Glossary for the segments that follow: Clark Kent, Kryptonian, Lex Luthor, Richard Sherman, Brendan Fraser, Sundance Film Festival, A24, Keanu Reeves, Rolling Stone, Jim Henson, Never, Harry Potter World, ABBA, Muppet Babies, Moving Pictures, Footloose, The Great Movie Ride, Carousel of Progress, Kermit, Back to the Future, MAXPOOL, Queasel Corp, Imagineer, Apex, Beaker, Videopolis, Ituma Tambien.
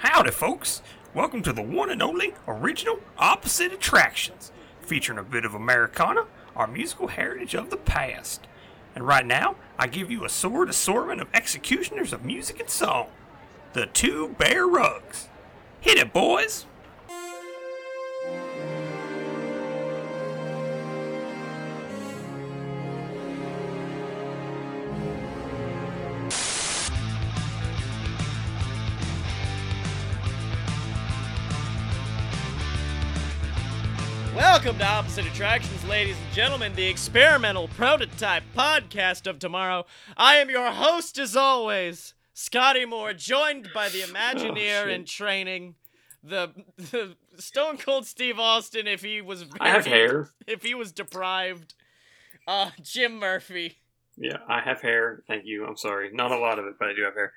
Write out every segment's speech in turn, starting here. Howdy, folks. Welcome to the one and only original Opposite Attractions, featuring a bit of Americana, our musical heritage of the past. And right now, I give you a sword assortment of executioners of music and song, the Two Bear Rugs. Hit it, boys! Welcome to Opposite Attractions, ladies and gentlemen, the experimental prototype podcast of tomorrow. I am your host, as always, Scotty Moore, joined by the Imagineer in training, the Stone Cold Steve Austin, if he was very, I have hair. If he was deprived, Jim Murphy. Yeah, I have hair. Thank you. I'm sorry, not a lot of it, but I do have hair.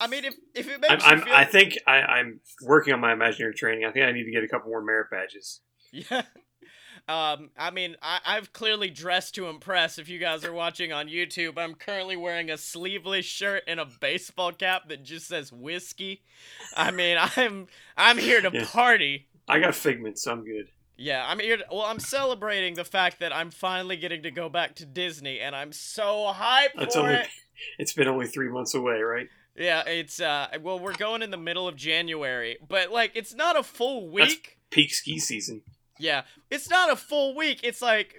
I mean, if it makes you feel, I think I'm working on my Imagineer training. I think I need to get a couple more merit badges. Yeah. I mean, I've clearly dressed to impress. If you guys are watching on YouTube, I'm currently wearing a sleeveless shirt and a baseball cap that just says whiskey. I mean, I'm here to party. I got figments, so I'm good. Yeah, I'm here. I'm celebrating the fact that I'm finally getting to go back to Disney, and I'm so hyped for it. It's been only 3 months away, right? Yeah, it's well, we're going in the middle of January, but like, it's not a full week. That's peak ski season. Yeah, it's not a full week. It's like,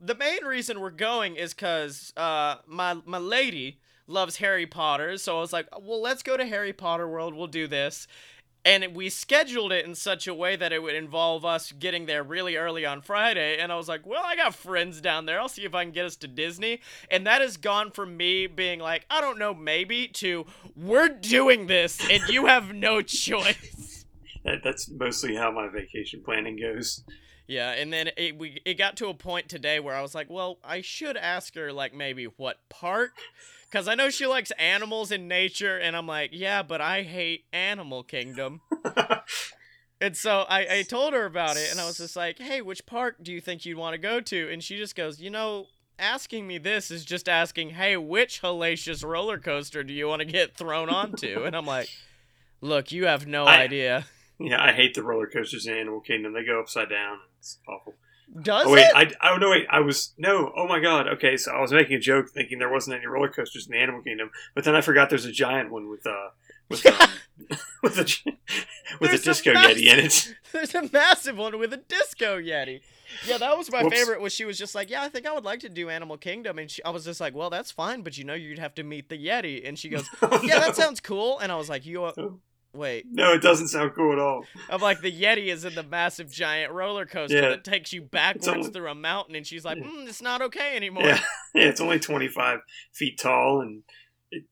the main reason we're going is because my lady loves Harry Potter, so I was like, well, let's go to Harry Potter World, we'll do this. And we scheduled it in such a way that it would involve us getting there really early on Friday. And I was like, well, I got friends down there. I'll see if I can get us to Disney. And that has gone from me being like, I don't know, maybe, to we're doing this and you have no choice. That's mostly how my vacation planning goes. Yeah, and then it got to a point today where I was like, well, I should ask her, like, maybe what park? Because I know she likes animals and nature, and I'm like, yeah, but I hate Animal Kingdom. And so I told her about it, and I was just like, hey, which park do you think you'd want to go to? And she just goes, you know, asking me this is just asking, hey, which hellacious roller coaster do you want to get thrown onto? And I'm like, look, you have no idea. Yeah, I hate the roller coasters in Animal Kingdom. They go upside down. It's awful. Wait, okay, so I was making a joke thinking there wasn't any roller coasters in the Animal Kingdom, but then I forgot there's a giant one with a disco Yeti in it. There's a massive one with a disco Yeti. Yeah, that was my favorite, was she was just like, yeah, I think I would like to do Animal Kingdom, and I was just like, well, that's fine, but you know you'd have to meet the Yeti, and she goes, that sounds cool, and I was like, wait. No, it doesn't sound cool at all. I'm like, the Yeti is in the massive giant roller coaster that takes you backwards through a mountain, and she's like, it's not okay anymore. Yeah. It's only 25 feet tall, and it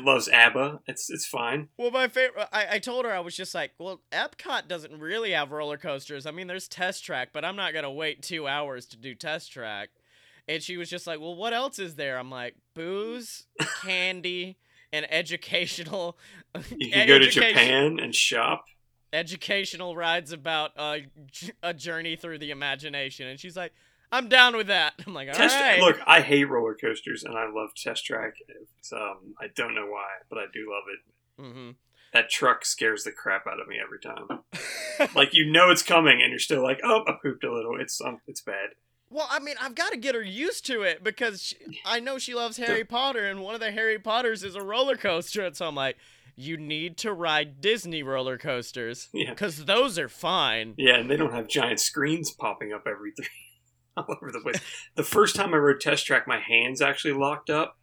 loves ABBA. It's fine. Well, my favorite, I told her, I was just like, well, Epcot doesn't really have roller coasters. I mean, there's Test Track, but I'm not going to wait 2 hours to do Test Track. And she was just like, well, what else is there? I'm like, booze, candy, and educational. You can go to Japan and shop. Educational rides about a journey through the imagination. And she's like, I'm down with that. I'm like, all right. Look, I hate roller coasters and I love Test Track. I don't know why, but I do love it. Mm-hmm. That truck scares the crap out of me every time. Like, you know it's coming and you're still like, oh, I pooped a little. It's bad. Well, I mean, I've got to get her used to it because I know she loves Harry Potter, and one of the Harry Potters is a roller coaster. And so I'm like, you need to ride Disney roller coasters because those are fine. Yeah, and they don't have giant screens popping up all over the place. The first time I rode Test Track, my hands actually locked up.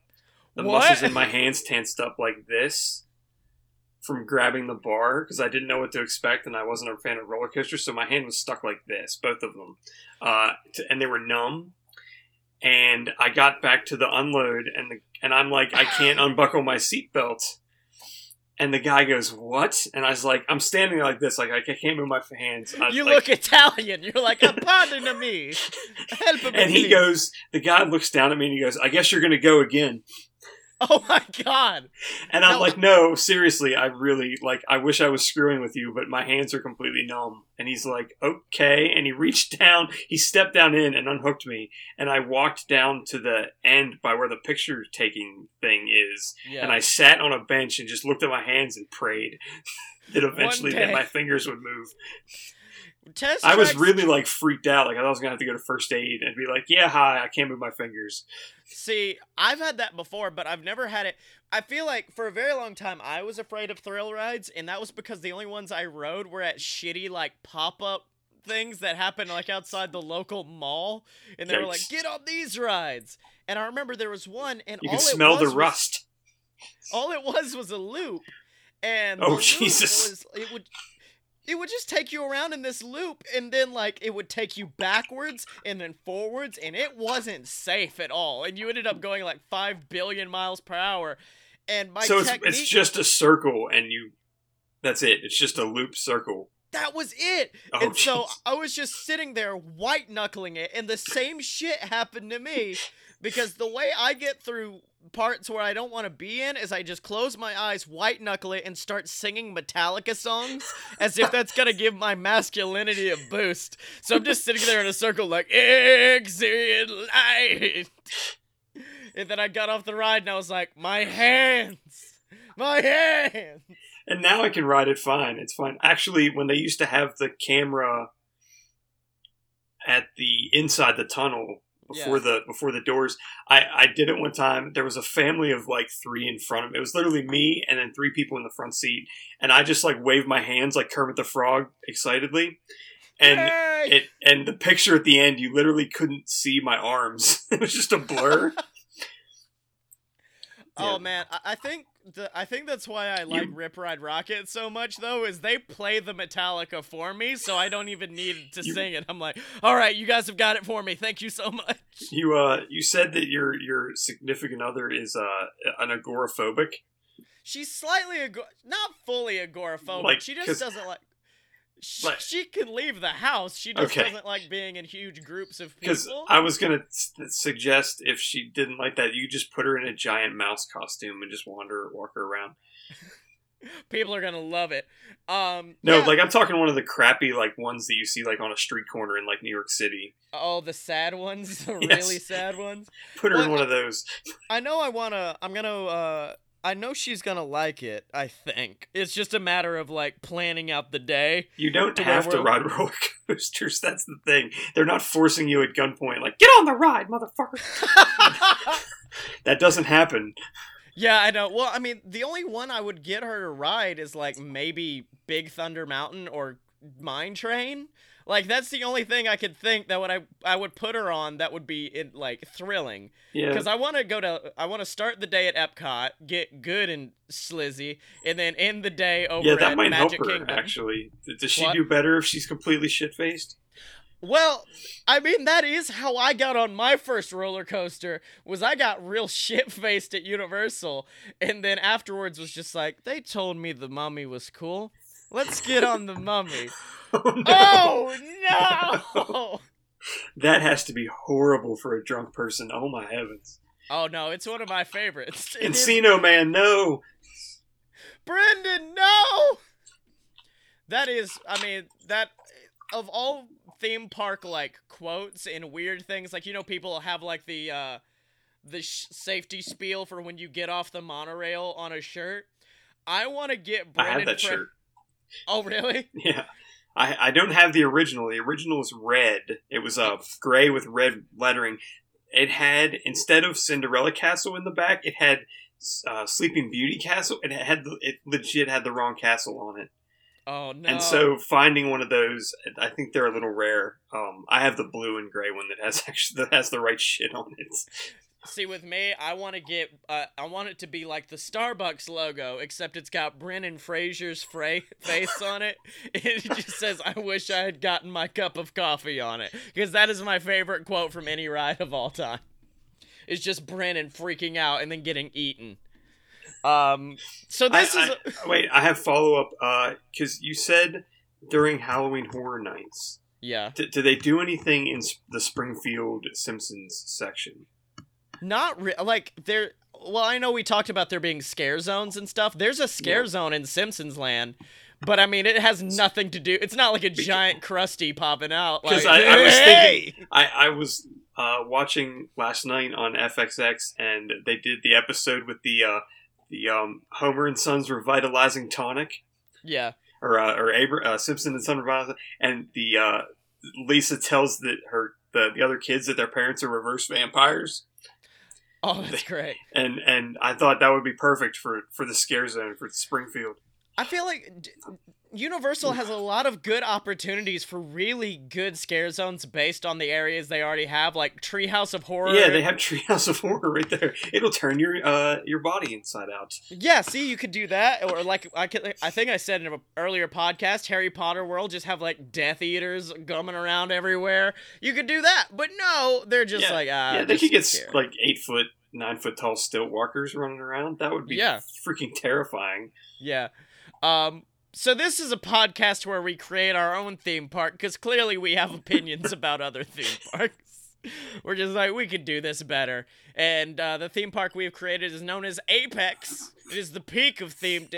The muscles in my hands tensed up like this from grabbing the bar because I didn't know what to expect and I wasn't a fan of roller coasters, so my hand was stuck like this, both of them, and they were numb. And I got back to the unload and I'm like, I can't unbuckle my seatbelt. And the guy goes, what? And I was like, I'm standing like this, like I can't move my hands. You like, look Italian. You're like, pardon me. Help me. And he goes, the guy looks down at me and he goes, I guess you're gonna go again. Oh my God. And I'm like, no, seriously, I really, like, I wish I was screwing with you, but my hands are completely numb. And he's like, okay. And he reached down, he stepped down in and unhooked me. And I walked down to the end by where the picture taking thing is. Yeah. And I sat on a bench and just looked at my hands and prayed that eventually that my fingers would move. I was really, like, freaked out. Like, I thought I was going to have to go to first aid and be like, yeah, hi, I can't move my fingers. See, I've had that before, but I've never had it. I feel like for a very long time, I was afraid of thrill rides, and that was because the only ones I rode were at shitty, like, pop-up things that happened, like, outside the local mall. And they were like, get on these rides. And I remember there was one, and all it was... You can smell the rust. All it was a loop. And oh, Jesus. It would just take you around in this loop, and then, like, it would take you backwards and then forwards, and it wasn't safe at all. And you ended up going, like, 5 billion miles per hour. And my it's just a circle, and you... That's it. It's just a loop circle. That was it! Oh, and so I was just sitting there white-knuckling it, and the same shit happened to me, because the way I get through parts where I don't want to be in is I just close my eyes, white knuckle it, and start singing Metallica songs as if that's gonna give my masculinity a boost. So I'm just sitting there in a circle like exit light, and then I got off the ride and I was like, my hands. And now I can ride it fine. It's fine. Actually, when they used to have the camera at the inside the tunnel. Before the doors, I did it one time. There was a family of like 3 in front of me. It was literally me and then 3 people in the front seat. And I just like waved my hands like Kermit the Frog excitedly. And Yay! And the picture at the end, you literally couldn't see my arms. It was just a blur. Yeah. Oh man, I think that's why I like Rip Ride Rocket so much, though, is they play the Metallica for me, so I don't even need to sing it. I'm like, all right, you guys have got it for me. Thank you so much. You said that your significant other is an agoraphobic. She's slightly not fully agoraphobic. Like, she just doesn't like. She can leave the house. She just doesn't like being in huge groups of people. Because I was going to suggest if she didn't like that, you just put her in a giant mouse costume and just walk her around. People are going to love it. Like I'm talking one of the crappy like ones that you see like on a street corner in like New York City. Oh, the sad ones? The really sad ones? Put her in one of those. I know she's going to like it, I think. It's just a matter of, like, planning out the day. You don't have to ride roller coasters. That's the thing. They're not forcing you at gunpoint, like, get on the ride, motherfucker. That doesn't happen. Yeah, I know. Well, I mean, the only one I would get her to ride is, like, maybe Big Thunder Mountain or Mine Train. Like, that's the only thing I could think that what I would put her on that would be, like, thrilling. Yeah. Because I want to start the day at Epcot, get good and slizzy, and then end the day over at Magic Kingdom. Yeah, that might help her, actually. Does she do better if she's completely shit-faced? Well, I mean, that is how I got on my first roller coaster, was I got real shit-faced at Universal, and then afterwards was just like, they told me the mummy was cool. Let's get on the mummy. Oh, no! That has to be horrible for a drunk person. Oh, my heavens. Oh, no, it's one of my favorites. Encino Man, no! Brendan, no! That is, I mean, that... Of all theme park, like, quotes and weird things, like, you know, people have, like, the safety spiel for when you get off the monorail on a shirt. I want to get Brendan... I have that shirt. Oh, really? Yeah. I don't have the original. The original is red. It was gray with red lettering. It had, instead of Cinderella Castle in the back, it had Sleeping Beauty Castle. It legit had the wrong castle on it. Oh, no. And so finding one of those, I think they're a little rare. I have the blue and gray one that has the right shit on it. See, with me, I want it to be like the Starbucks logo, except it's got Brendan Fraser's face on it. It just says, I wish I had gotten my cup of coffee on it. Because that is my favorite quote from any ride of all time. It's just Brendan freaking out and then getting eaten. Wait, I have follow-up. Because you said during Halloween Horror Nights. Yeah. Do they do anything in the Springfield Simpsons section? Not like there well, I know we talked about there being scare zones and stuff. There's a scare zone in Simpsons Land. But, I mean, it has nothing to do... It's not like a giant Krusty popping out. Because like, I was thinking... I was watching last night on FXX, and they did the episode with the Homer and Sons Revitalizing Tonic. Yeah. Or Simpson and Son Revitalizing... And the Lisa tells the other kids that their parents are reverse vampires. Oh, that's great. And I thought that would be perfect for the scare zone for Springfield. I feel like Universal has a lot of good opportunities for really good scare zones based on the areas they already have, like Treehouse of Horror. Yeah, they have Treehouse of Horror right there. It'll turn your body inside out. Yeah, see, you could do that, or like I think I said in an earlier podcast, Harry Potter World just have like Death Eaters gumming around everywhere. You could do that, but no, they're just they could get scary. Like 8 foot, 9 foot tall stilt walkers running around. That would be freaking terrifying. Yeah. So this is a podcast where we create our own theme park because clearly we have opinions about other theme parks. We're just like, we could do this better. And the theme park we've created is known as Apex. It is the peak of themed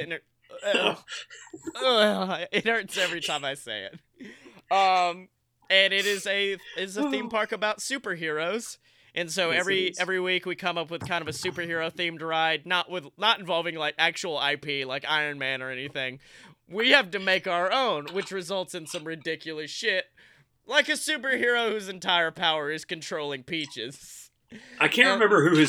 it hurts every time I say it. And it is a theme park about superheroes. And so every week we come up with kind of a superhero themed ride, not involving like actual IP like Iron Man or anything. We have to make our own, which results in some ridiculous shit, like a superhero whose entire power is controlling peaches. I can't remember who the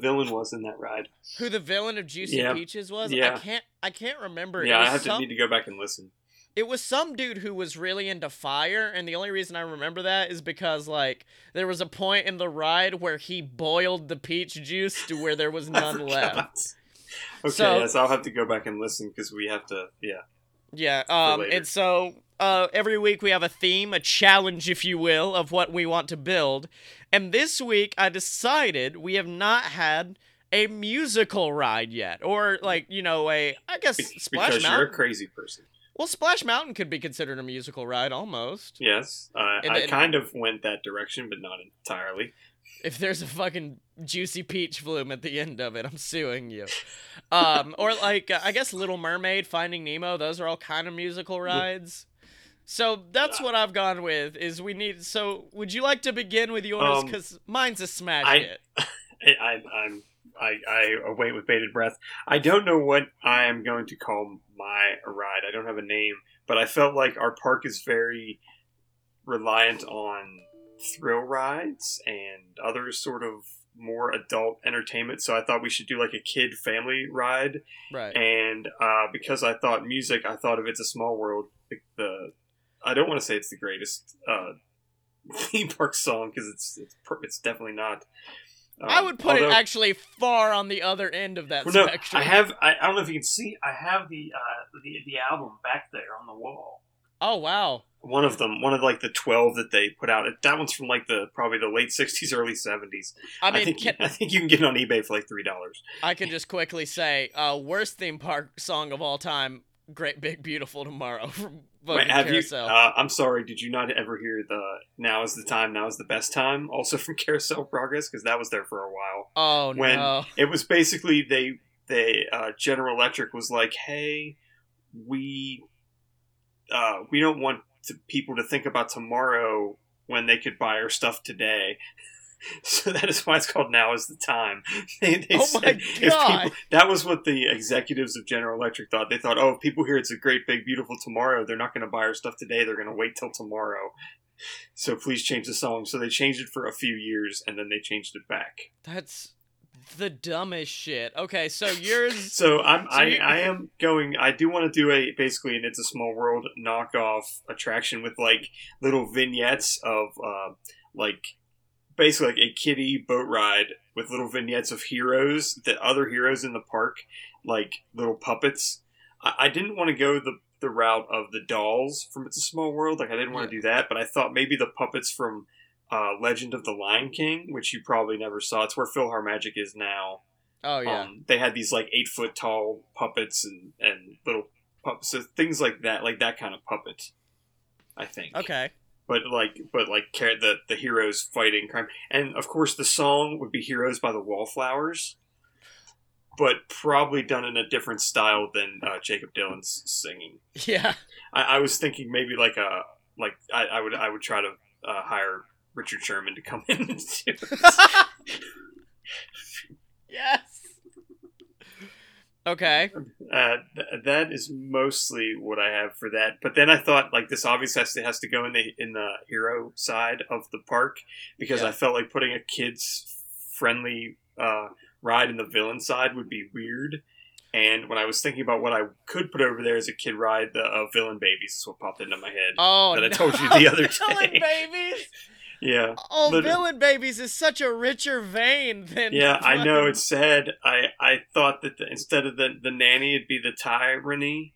villain was in that ride. Who the villain of Juicy Peaches was? Yeah. I can't remember. Yeah, I have need to go back and listen. It was some dude who was really into fire, and the only reason I remember that is because, like, there was a point in the ride where he boiled the peach juice to where there was none left. Okay, so, yes, I'll have to go back and listen, because we have to, Yeah, and so, every week we have a theme, a challenge, if you will, of what we want to build, and this week I decided we have not had a musical ride yet, or, like, you know, Splash Mountain. Because you're a crazy person. Well, Splash Mountain could be considered a musical ride, almost. Yes, I kind of went that direction, but not entirely. If there's a fucking Juicy Peach bloom at the end of it, I'm suing you. Or like, I guess Little Mermaid, Finding Nemo, those are all kind of musical rides. So that's what I've gone with, is we need... So would you like to begin with yours? Because mine's a smash hit. I await with bated breath. I don't know what I am going to call my ride. I don't have a name, but I felt like our park is very reliant on thrill rides and other sort of more adult entertainment. So I thought we should do like a kid family ride. Right. And because I thought music, I thought of It's a Small World. I don't want to say it's the greatest theme park song because it's definitely not. I would put it actually far on the other end of that spectrum. I don't know if you can see. I have the album back there on the wall. Oh wow! One of like the 12 that they put out. That one's from like probably the late '60s, early '70s. I mean, I think you can get it on eBay for like $3. I can just quickly say, worst theme park song of all time: "Great Big Beautiful Tomorrow" from Carousel. I'm sorry, did you not ever hear the "Now is the time, now is the best time" also from Carousel of Progress? Because that was there for a while. Oh no! When it was basically they General Electric was like, "Hey, we don't want people to think about tomorrow when they could buy our stuff today." So that is why it's called Now is the Time. They oh my God. That was what the executives of General Electric thought. They thought, if people hear It's a Great Big Beautiful Tomorrow, they're not going to buy our stuff today. They're going to wait till tomorrow. So please change the song. So they changed it for a few years, and then they changed it back. That's the dumbest shit. Okay, so yours... I do want to do basically an It's a Small World knockoff attraction with, like, little vignettes of, basically like a kiddie boat ride with little vignettes of heroes, the other heroes in the park, like little puppets. I didn't want to go the route of the dolls from It's a Small World. Like I didn't want to do that, but I thought maybe the puppets from Legend of the Lion King, which you probably never saw. It's where PhilharMagic is now. Oh yeah. They had these like 8 foot tall puppets and little puppets. So things like that kind of puppet, I think. Okay. But like the heroes fighting crime. And, of course, the song would be Heroes by the Wallflowers. but probably done in a different style than Jacob Dylan's singing. Yeah. I was thinking maybe like a, like I would try to hire Richard Sherman to come in and do this. Yes. Okay. That is mostly what I have for that. But then I thought, like, this obviously has to go in the hero side of the park, because I felt like putting a kids friendly ride in the villain side would be weird. And when I was thinking about what I could put over there as a kid ride, the Villain Babies is what popped into my head. Oh, that I told you the other day. Villain Babies. Yeah. Oh, literally. Villain Babies is such a richer vein than... Yeah, I know, it's sad. I thought that instead of the nanny, it'd be the tyranny.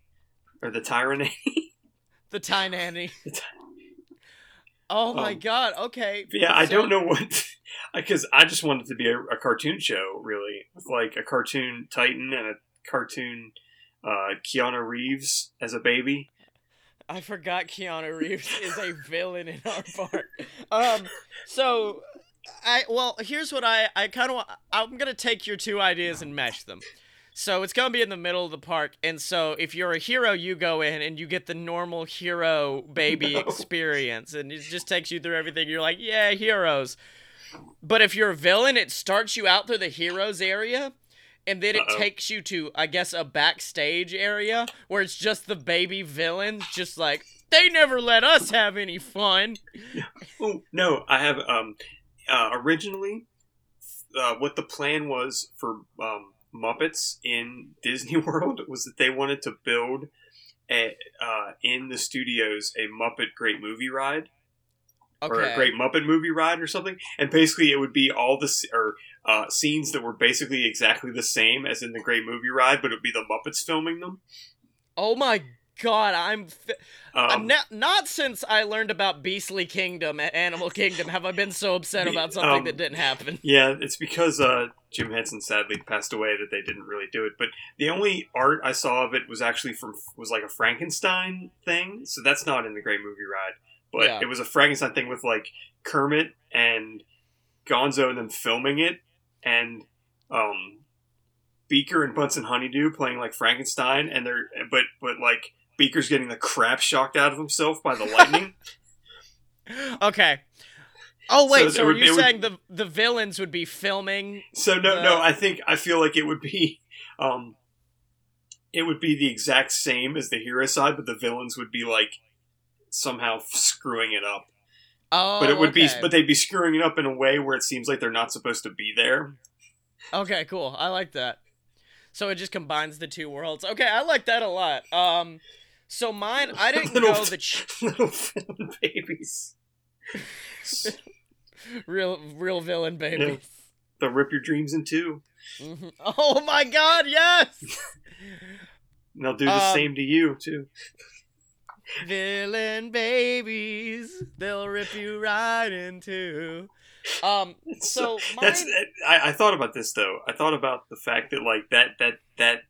Or the tyranny. The Ty Nanny. Oh, my God. Okay. Yeah, so... I don't know what... Because I just wanted it to be a cartoon show, really. With, like, a cartoon Titan and a cartoon Keanu Reeves as a baby. I forgot Keanu Reeves is a villain in our part. Here's what I kind of... I'm going to take your two ideas and mash them. So it's going to be in the middle of the park. And so if you're a hero, you go in and you get the normal hero baby experience. And it just takes you through everything. You're like, yeah, heroes. But if you're a villain, it starts you out through the heroes area. And then it takes you to, I guess, a backstage area where it's just the baby villains, just like, they never let us have any fun. Oh, no, I have, originally, what the plan was for Muppets in Disney World was that they wanted to build, in the studios, a Muppet Great Movie Ride. Okay. Or a Great Muppet Movie Ride or something. And basically it would be all the scenes that were basically exactly the same as in the Great Movie Ride, but it would be the Muppets filming them. Oh my God, not since I learned about Beastly Kingdom at Animal Kingdom have I been so upset about something that didn't happen. Yeah, it's because Jim Henson sadly passed away that they didn't really do it. But the only art I saw of it was actually was like a Frankenstein thing. So that's not in the Great Movie Ride. But it was a Frankenstein thing with, like, Kermit and Gonzo and them filming it. And Beaker and Bunsen Honeydew playing, like, Frankenstein. And But like, Beaker's getting the crap shocked out of himself by the lightning. Okay. Oh, wait, so you're saying the villains would be filming? So, no, I feel like it would be... it would be the exact same as the hero side, but the villains would be, like... somehow screwing it up. Oh, but it would be, but they'd be screwing it up in a way where it seems like they're not supposed to be there. Okay, cool. I like that. So it just combines the two worlds. Okay, I like that a lot. So mine, I didn't know the little villain babies. real villain babies. Yeah. They'll rip your dreams in two. Mm-hmm. Oh my God, yes. And they'll do the same to you too. Villain babies, they'll rip you right into. I thought about this though. I thought about the fact that like that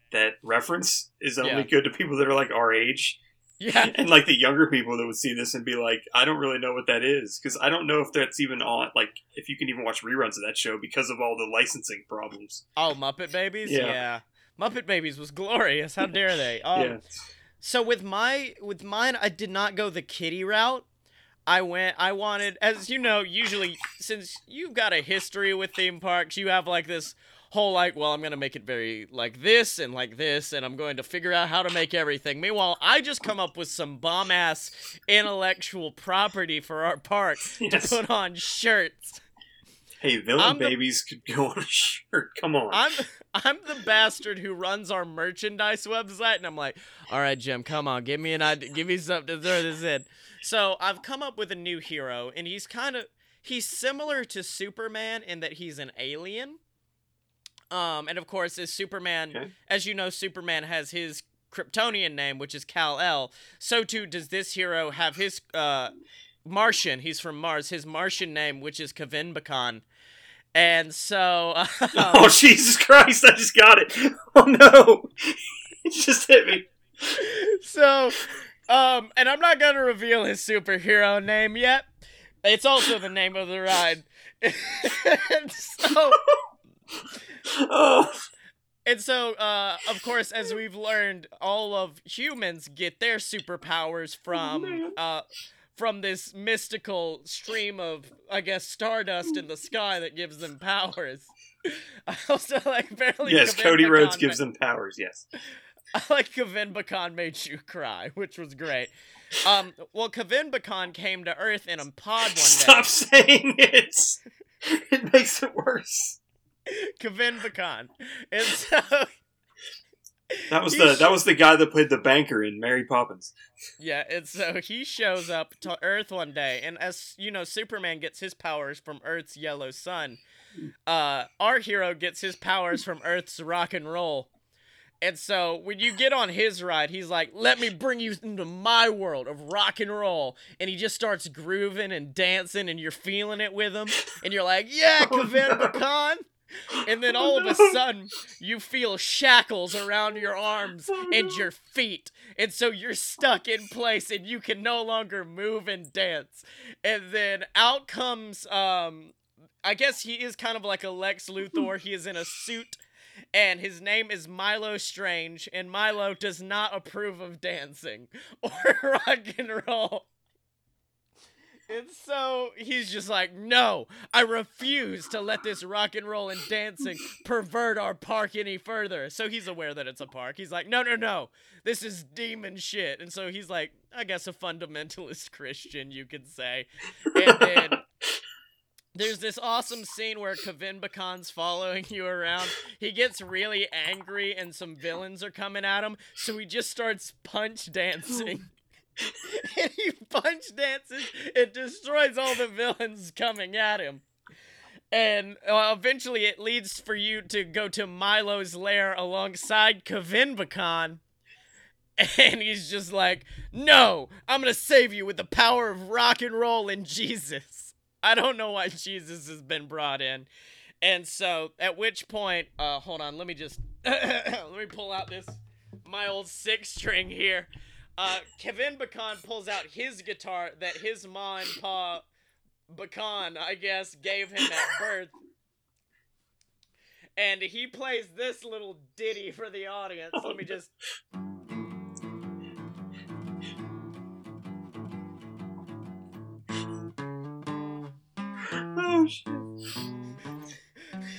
reference is only good to people that are like our age. Yeah, and like the younger people that would see this and be like, I don't really know what that is, because I don't know if that's even on. Like, if you can even watch reruns of that show because of all the licensing problems. Oh, Muppet Babies. Yeah. Muppet Babies was glorious. How dare they? Yeah. So with mine, I did not go the kiddie route. I wanted, as you know, usually since you've got a history with theme parks, you have like this whole like, well, I'm going to make it very like this, and I'm going to figure out how to make everything. Meanwhile, I just come up with some bomb ass intellectual property for our park to put on shirts. Hey, villain babies could go on a shirt. Come on. I'm the bastard who runs our merchandise website, and I'm like, all right, Jim, come on, give me an idea, give me something to throw this in. So I've come up with a new hero, and he's similar to Superman in that he's an alien. And of course, as Superman, as you know, Superman has his Kryptonian name, which is Kal-El. So too does this hero have his Martian. He's from Mars. His Martian name, which is Kevin Bacon. And so... oh, Jesus Christ, I just got it. Oh, no. It just hit me. So, and I'm not going to reveal his superhero name yet. It's also the name of the ride. And so... oh. And so, of course, as we've learned, all of humans get their superpowers from this mystical stream of, I guess, stardust in the sky that gives them powers. I also like barely. Yes, Cody Rhodes gives them powers. Yes. I like Kevin Bacon made you cry, which was great. Well, Kevin Bacon came to Earth in a pod one day. Stop saying it. It makes it worse. Kevin Bacon. And so that was the guy that played the banker in Mary Poppins. Yeah, and so he shows up to Earth one day, and as you know, Superman gets his powers from Earth's yellow sun. Our hero gets his powers from Earth's rock and roll. And so when you get on his ride, he's like, let me bring you into my world of rock and roll. And he just starts grooving and dancing and you're feeling it with him. And you're like, yeah, Kevin Bacon. And then all of a sudden you feel shackles around your arms and your feet. And so you're stuck in place and you can no longer move and dance. And then out comes, I guess he is kind of like a Lex Luthor. He is in a suit. And his name is Milo Strange, and Milo does not approve of dancing or rock and roll. And so he's just like, no, I refuse to let this rock and roll and dancing pervert our park any further. So he's aware that it's a park. He's like, no, this is demon shit. And so he's like, I guess a fundamentalist Christian, you could say. And then... there's this awesome scene where Kevin Bacon's following you around. He gets really angry and some villains are coming at him, so he just starts punch dancing. And he punch dances and destroys all the villains coming at him. And eventually it leads for you to go to Milo's lair alongside Kevin Bacon. And he's just like, no, I'm going to save you with the power of rock and roll and Jesus. I don't know why Jesus has been brought in. And so, at which point, hold on, let me pull out my old six string here. Kevin Bacon pulls out his guitar that his ma and pa Bacon, I guess, gave him at birth. And he plays this little ditty for the audience. Let me just...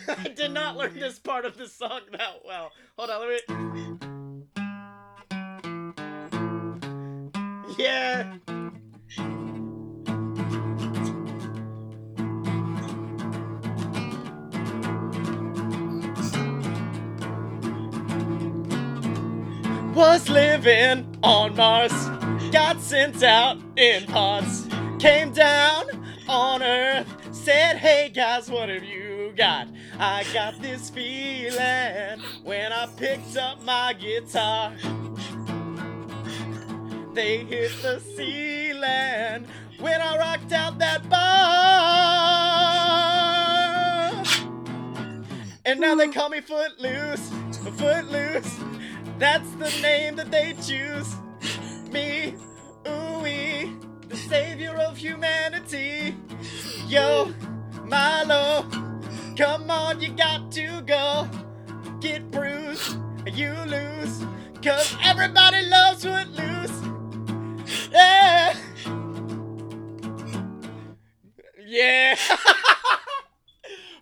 I did not learn this part of the song that well. Hold on, Yeah. Was living on Mars, got sent out in pods, came down on Earth. Said, hey guys, what have you got? I got this feeling when I picked up my guitar. They hit the ceiling when I rocked out that bar. And now they call me Footloose, Footloose. That's the name that they choose. Me, ooh-wee, the savior of humanity. Yo, Milo, come on, you got to go. Get bruised, you lose, cause everybody loves Footloose. Yeah. Yeah.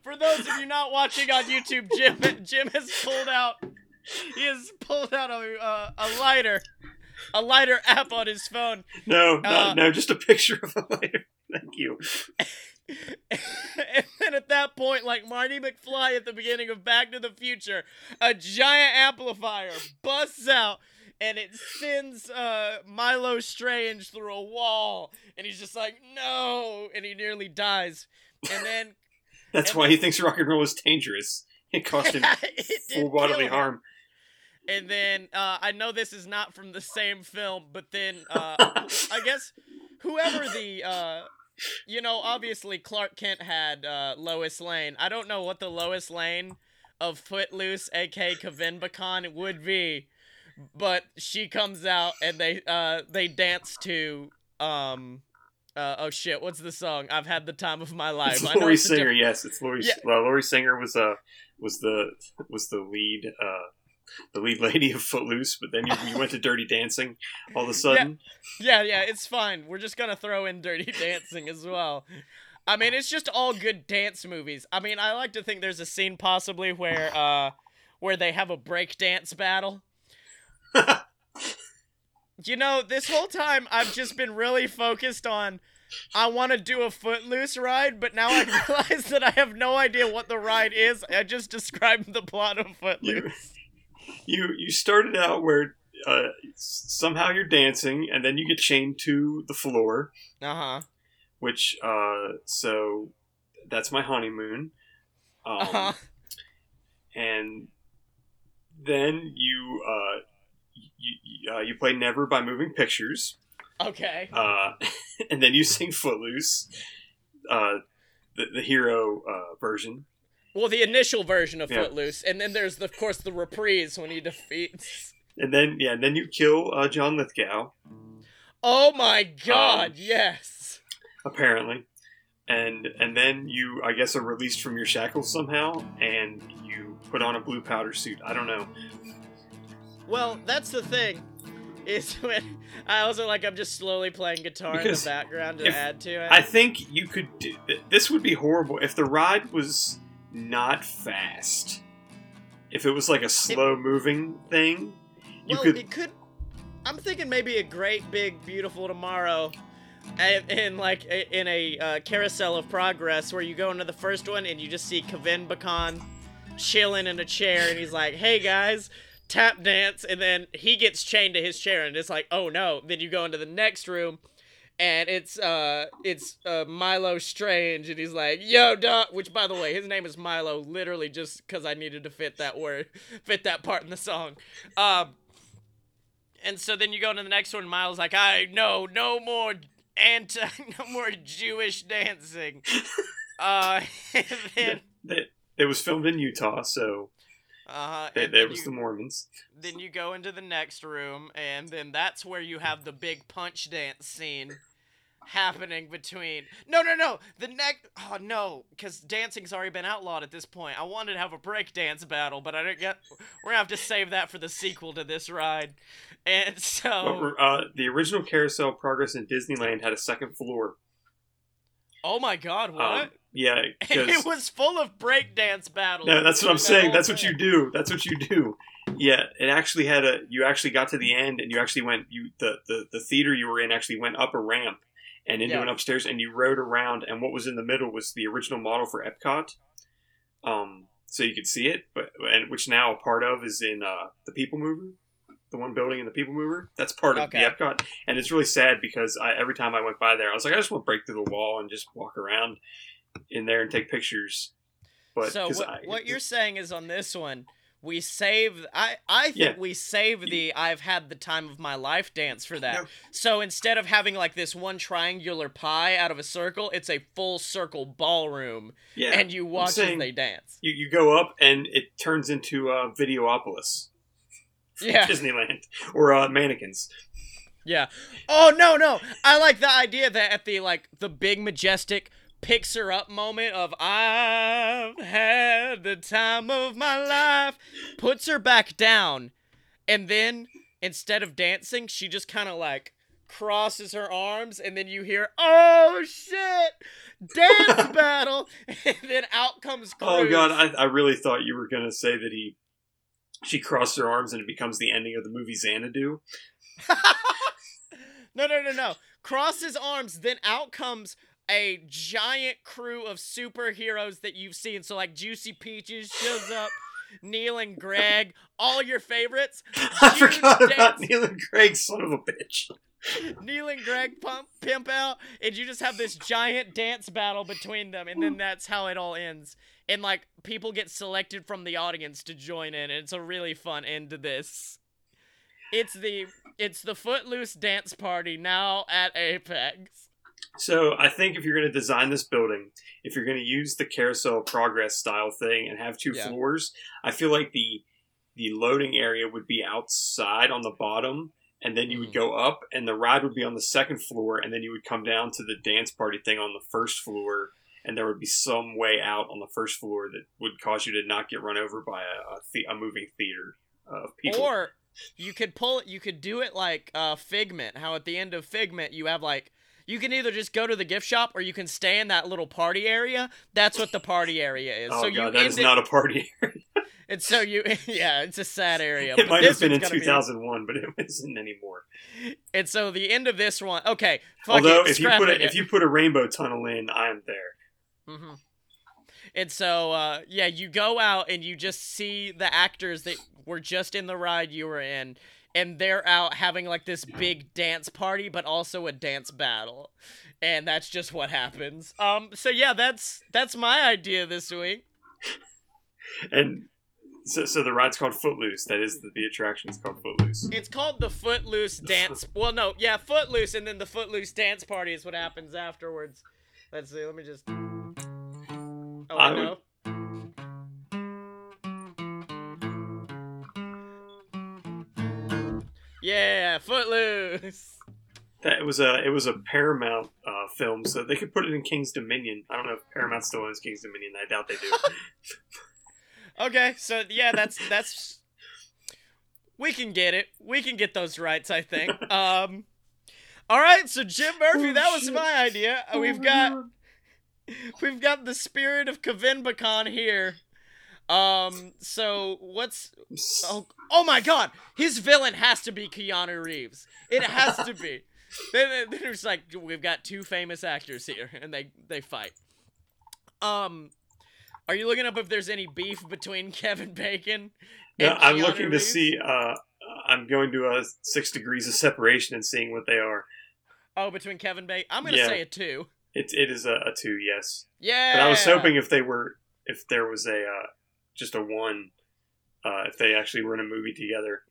For those of you not watching on YouTube, Jim has pulled out a lighter app on his phone. No, just a picture of a lighter. Thank you. And then at that point, like Marty McFly at the beginning of Back to the Future, a giant amplifier busts out and it sends Milo Strange through a wall. And he's just like, no. And he nearly dies. And then. That's why he thinks rock and roll is dangerous. It cost him full bodily harm. And then I know this is not from the same film, but then I guess whoever the. Obviously Clark Kent had Lois Lane. I don't know what the Lois Lane of Footloose, a.k.a. Kevin Bacon, would be, but she comes out and they dance to, what's the song? I've had the time of my life. It's Lori Singer, yes. Lori Singer was was the lead lady of Footloose, but then you went to Dirty Dancing all of a sudden. Yeah, it's fine. We're just gonna throw in Dirty Dancing as well. I mean, it's just all good dance movies. I mean, I like to think there's a scene possibly where they have a breakdance battle. You know, this whole time I've just been really focused on I want to do a Footloose ride, but now I realize that I have no idea what the ride is. I just described the plot of Footloose. You started out where somehow you're dancing, and then you get chained to the floor. Uh-huh. Which, so that's my honeymoon. Uh-huh. And then you play Never by Moving Pictures. Okay. And then you sing Footloose, the hero version. Well, the initial version of Footloose, and then there's, of course, the reprise when he defeats. And then you kill John Lithgow. Oh my God! Yes. Apparently, and then you, I guess, are released from your shackles somehow, and you put on a blue powder suit. I don't know. Well, that's the thing. Is when I also I'm just slowly playing guitar because in the background to add to it. I think you could do this would be horrible if the ride was not fast. If it was like a slow moving thing, I'm thinking maybe a Great Big Beautiful Tomorrow, in a Carousel of Progress where you go into the first one and you just see Kevin Bacon chilling in a chair and he's like, "Hey guys." Tap dance, and then he gets chained to his chair and it's like, oh no. Then you go into the next room and it's Milo Strange and he's like, yo doc, which by the way his name is Milo literally just because I needed to fit that part in the song. And so then you go into the next one and Milo's like, no more Jewish dancing. And then it was filmed in Utah, so There was the Mormons. Then you go into the next room, and then that's where you have the big punch dance scene happening between... No! Oh, no, because dancing's already been outlawed at this point. I wanted to have a break dance battle, but I didn't get... We're going to have to save that for the sequel to this ride. And so... the original Carousel Progress in Disneyland had a second floor. Oh my God, what? Yeah, it was full of breakdance battles. No, that's what I'm saying. That's what you do. Yeah, it actually had you actually got to the end and you actually went, the theater you were in actually went up a ramp and into an upstairs and you rode around, and what was in the middle was the original model for Epcot. So you could see it, which now a part of is in the People Mover. The one building in the People Mover, that's part of the Epcot. And it's really sad because every time I went by there, I was like, I just want to break through the wall and just walk around in there and take pictures. But so what you're saying is on this one, we save... I think we save the I've had the time of my life dance for that. No. So instead of having this one triangular pie out of a circle, it's a full circle ballroom. Yeah. And you watch as they dance. You go up and it turns into Videopolis. Yeah. Disneyland or mannequins. Yeah. Oh no! I like the idea that at the the big majestic picks her up moment of I've had the time of my life, puts her back down, and then instead of dancing, she just kind of crosses her arms, and then you hear, oh shit, dance battle, and then out comes Cruz. Oh God, I really thought you were gonna say that she crossed her arms and it becomes the ending of the movie Xanadu. No. Cross his arms, then out comes a giant crew of superheroes that you've seen. So Juicy Peaches shows up, Neil and Greg, all your favorites. I forgot about Neil and Greg, son of a bitch. Neil and Greg pimp out, and you just have this giant dance battle between them, and then that's how it all ends. And people get selected from the audience to join in, and it's a really fun end to this. It's the Footloose dance party now at Apex. So I think if you're going to design this building, if you're going to use the Carousel Progress style thing and have two floors, I feel like the loading area would be outside on the bottom. And then you would go up, and the ride would be on the second floor, and then you would come down to the dance party thing on the first floor, and there would be some way out on the first floor that would cause you to not get run over by a moving theater of people. Or you could pull it. You could do it like Figment. How at the end of Figment you have like. You can either just go to the gift shop or you can stay in that little party area. That's what the party area is. Oh, so God, that is not a party area. And so you, yeah, it's a sad area. It might have been in 2001, but it isn't anymore. And so the end of this one, okay. Although if you put a rainbow tunnel in, I'm there. Mm-hmm. And so, yeah, you go out and you just see the actors that were just in the ride you were in. And they're out having, like, this big dance party, but also a dance battle. And that's just what happens. So, yeah, that's my idea this week. And so the ride's called Footloose. That is, the attraction's called Footloose. It's called the Footloose Dance... Well, no, yeah, Footloose, and then the Footloose Dance Party is what happens afterwards. Let's see, let me just... Oh, I know. Yeah, Footloose. That it was a Paramount film, so they could put it in King's Dominion. I don't know if Paramount still owns King's Dominion. I doubt they do. Okay, so yeah, that's we can get it. We can get those rights, I think. All right, so Jim Murphy, that was my idea. We've got the spirit of Kevin Bacon here. So what's, oh my God, his villain has to be Keanu Reeves. It has to be. Then it's like, we've got two famous actors here and they fight. Are you looking up if there's any beef between Kevin Bacon? No, I'm looking to see, I'm going to 6 degrees of separation and seeing what they are. Oh, between Kevin Bacon. I'm going to say a 2. It is a 2. Yes. Yeah. But I was hoping if there was a, just a 1, if they actually were in a movie together.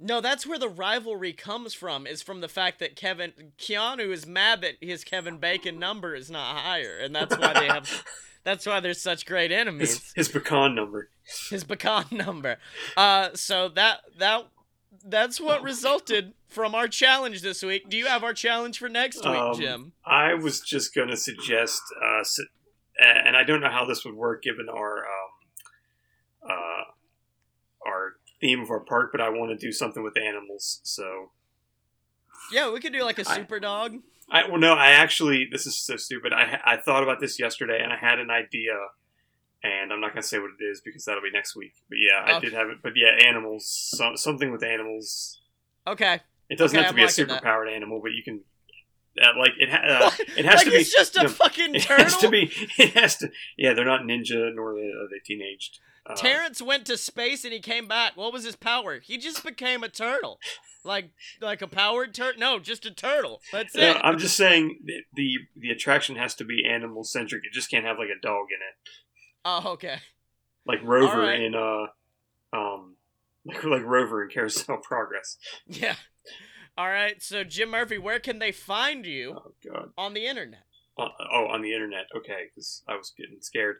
No, that's where the rivalry comes from, is from the fact that Keanu is mad that his Kevin Bacon number is not higher, and that's why they have, that's why they're such great enemies. His pecan number. So that's what resulted from our challenge this week. Do you have our challenge for next week, Jim? I was just going to suggest, and I don't know how this would work given our theme of our park, but I want to do something with animals. So yeah, we could do like a super dog. This is so stupid. I thought about this yesterday and I had an idea, and I'm not going to say what it is because that'll be next week. But yeah, I did have it. But yeah, animals, something with animals. Okay. It doesn't have to be a super powered animal, but you can. It has like to be. It's just a fucking turtle. It has to. Yeah, they're not ninja, nor are they teenaged. Terrence went to space and he came back. What was his power? He just became a turtle, like a powered turtle. No, just a turtle. That's it. I'm just saying the attraction has to be animal centric. It just can't have like a dog in it. Oh, okay. Like Rover in like Rover in Carousel of Progress. Yeah. All right, so Jim Murphy, where can they find you on the internet? On the internet. Okay, because I was getting scared.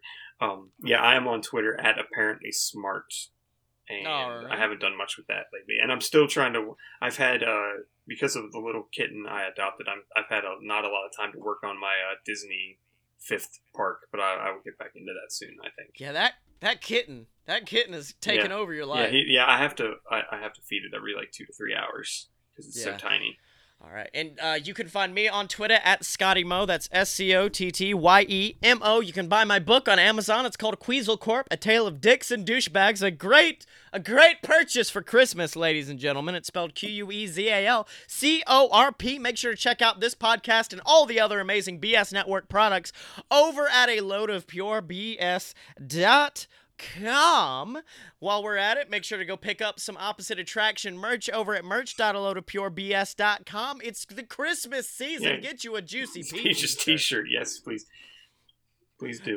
Yeah, I am on Twitter at apparently smart, and I haven't done much with that lately. And I'm still trying to. I've had because of the little kitten I adopted. I've had not a lot of time to work on my Disney 5th park, but I will get back into that soon, I think. Yeah, that kitten is taking over your life. Yeah, I have to feed it every like 2 to 3 hours. Because it's so tiny. All right. And you can find me on Twitter at Scotty Moe. That's SCOTTYEMO. You can buy my book on Amazon. It's called Queasel Corp, A Tale of Dicks and Douchebags. A great purchase for Christmas, ladies and gentlemen. It's spelled QUEZALCORP. Make sure to check out this podcast and all the other amazing BS Network products over at aloadofpurebs.com. While we're at it, make sure to go pick up some Opposite Attraction merch over at merch.aloadofpurebs.com. It's the Christmas season. Yeah. Get you a Juicy Peaches t-shirt. Yes, please do.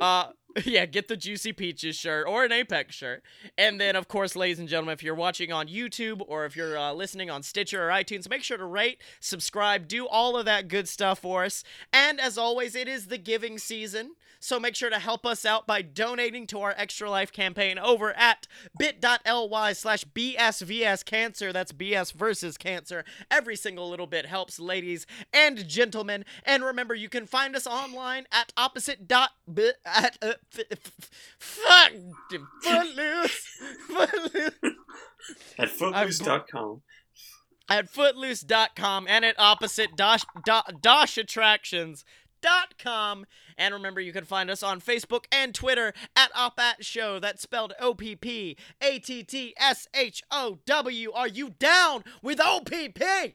Yeah, get the Juicy Peaches shirt or an Apex shirt. And then, of course, ladies and gentlemen, if you're watching on YouTube or if you're listening on Stitcher or iTunes, make sure to rate, subscribe, do all of that good stuff for us. And as always, it is the giving season, so make sure to help us out by donating to our Extra Life campaign over at bit.ly/BSVSCancer. That's BS versus cancer. Every single little bit helps, ladies and gentlemen. And remember, you can find us online at Footloose.com. At Footloose.com and at Opposite Attractions.com. And remember, you can find us on Facebook and Twitter at OppAtShow. That's spelled OppAttShow. Are you down with OPP?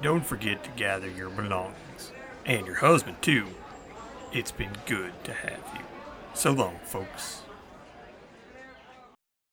Don't forget to gather your belongings, and your husband too. It's been good to have you. So long, folks.